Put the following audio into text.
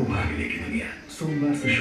उभारने की दुनिया सोमवार से।